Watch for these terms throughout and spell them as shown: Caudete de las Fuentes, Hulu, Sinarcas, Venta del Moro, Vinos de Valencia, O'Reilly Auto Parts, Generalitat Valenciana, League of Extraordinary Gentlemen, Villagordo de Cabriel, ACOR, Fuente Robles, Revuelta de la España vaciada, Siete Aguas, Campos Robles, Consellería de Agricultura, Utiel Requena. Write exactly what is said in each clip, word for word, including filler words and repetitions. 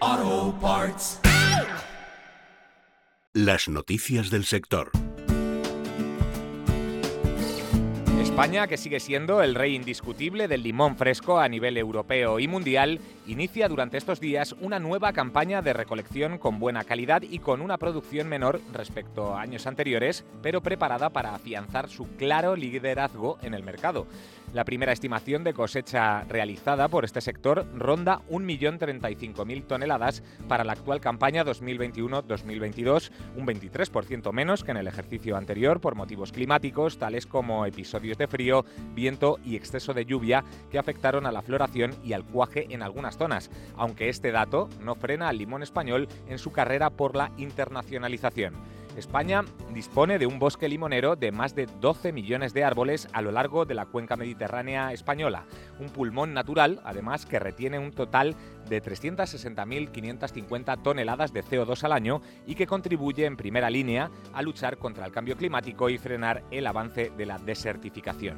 Auto Parts. Las noticias del sector. España, que sigue siendo el rey indiscutible del limón fresco a nivel europeo y mundial, inicia durante estos días una nueva campaña de recolección con buena calidad y con una producción menor respecto a años anteriores, pero preparada para afianzar su claro liderazgo en el mercado. La primera estimación de cosecha realizada por este sector ronda un millón treinta y cinco mil toneladas para la actual campaña dos mil veintiuno dos mil veintidós, un veintitrés por ciento menos que en el ejercicio anterior por motivos climáticos, tales como episodios de de frío, viento y exceso de lluvia que afectaron a la floración y al cuaje en algunas zonas, aunque este dato no frena al limón español en su carrera por la internacionalización. España dispone de un bosque limonero de más de doce millones de árboles a lo largo de la cuenca mediterránea española, un pulmón natural, además, que retiene un total de trescientas sesenta mil quinientas cincuenta toneladas de C O dos al año y que contribuye en primera línea a luchar contra el cambio climático y frenar el avance de la desertificación.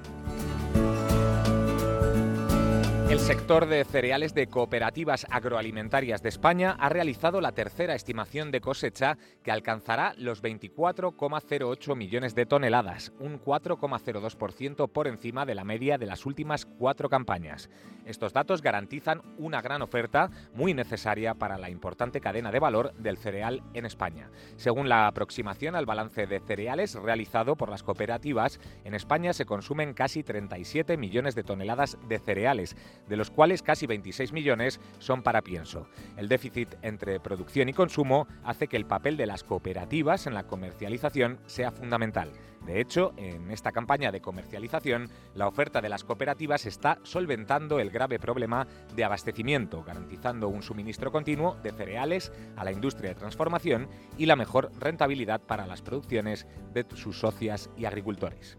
El sector de cereales de cooperativas agroalimentarias de España ha realizado la tercera estimación de cosecha, que alcanzará los veinticuatro coma cero ocho millones de toneladas, un cuatro coma cero dos por ciento por encima de la media de las últimas cuatro campañas. Estos datos garantizan una gran oferta muy necesaria para la importante cadena de valor del cereal en España. Según la aproximación al balance de cereales realizado por las cooperativas, en España se consumen casi treinta y siete millones de toneladas de cereales, de los cuales casi veintiséis millones son para pienso. El déficit entre producción y consumo hace que el papel de las cooperativas en la comercialización sea fundamental. De hecho, en esta campaña de comercialización, la oferta de las cooperativas está solventando el grave problema de abastecimiento, garantizando un suministro continuo de cereales a la industria de transformación y la mejor rentabilidad para las producciones de sus socias y agricultores.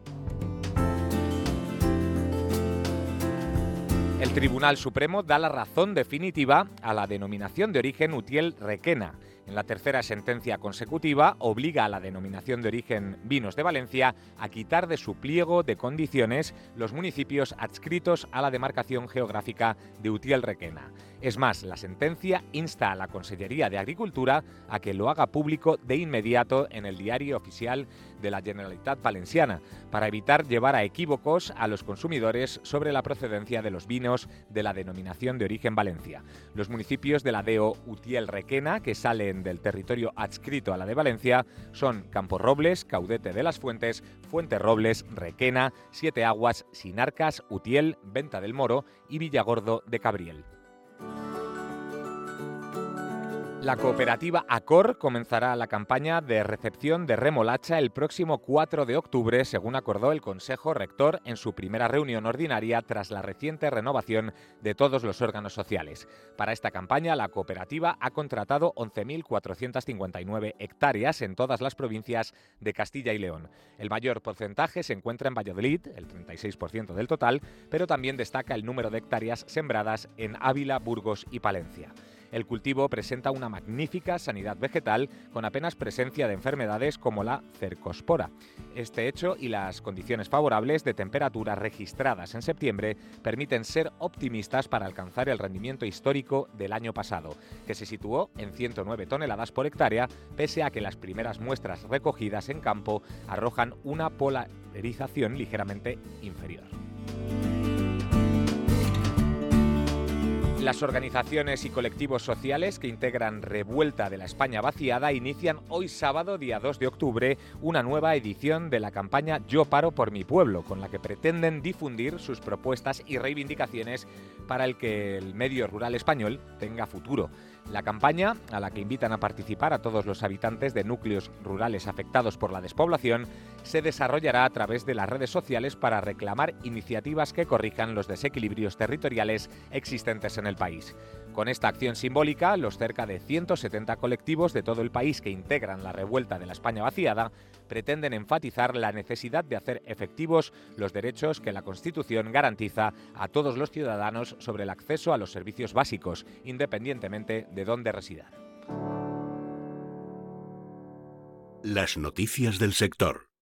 El Tribunal Supremo da la razón definitiva a la denominación de origen Utiel Requena. En la tercera sentencia consecutiva, obliga a la denominación de origen Vinos de Valencia a quitar de su pliego de condiciones los municipios adscritos a la demarcación geográfica de Utiel Requena. Es más, la sentencia insta a la Consellería de Agricultura a que lo haga público de inmediato en el Diario Oficial de la Generalitat Valenciana, para evitar llevar a equívocos a los consumidores sobre la procedencia de los vinos de la denominación de origen Valencia. Los municipios de la D O Utiel Requena, que salen del territorio adscrito a la de Valencia, son Campos Robles, Caudete de las Fuentes, Fuente Robles, Requena, Siete Aguas, Sinarcas, Utiel, Venta del Moro y Villagordo de Cabriel. La cooperativa ACOR comenzará la campaña de recepción de remolacha el próximo cuatro de octubre, según acordó el Consejo Rector en su primera reunión ordinaria tras la reciente renovación de todos los órganos sociales. Para esta campaña, la cooperativa ha contratado once mil cuatrocientas cincuenta y nueve hectáreas en todas las provincias de Castilla y León. El mayor porcentaje se encuentra en Valladolid, el treinta y seis por ciento del total, pero también destaca el número de hectáreas sembradas en Ávila, Burgos y Palencia. El cultivo presenta una magnífica sanidad vegetal, con apenas presencia de enfermedades como la cercospora. Este hecho y las condiciones favorables de temperaturas registradas en septiembre permiten ser optimistas para alcanzar el rendimiento histórico del año pasado, que se situó en ciento nueve toneladas por hectárea, pese a que las primeras muestras recogidas en campo arrojan una polarización ligeramente inferior. Las organizaciones y colectivos sociales que integran Revuelta de la España Vaciada inician hoy sábado, día dos de octubre, una nueva edición de la campaña Yo Paro por mi Pueblo, con la que pretenden difundir sus propuestas y reivindicaciones para el que el medio rural español tenga futuro. La campaña, a la que invitan a participar a todos los habitantes de núcleos rurales afectados por la despoblación, se desarrollará a través de las redes sociales para reclamar iniciativas que corrijan los desequilibrios territoriales existentes en el país. Con esta acción simbólica, los cerca de ciento setenta colectivos de todo el país que integran la Revuelta de la España vaciada pretenden enfatizar la necesidad de hacer efectivos los derechos que la Constitución garantiza a todos los ciudadanos sobre el acceso a los servicios básicos, independientemente de dónde residan. Las noticias del sector.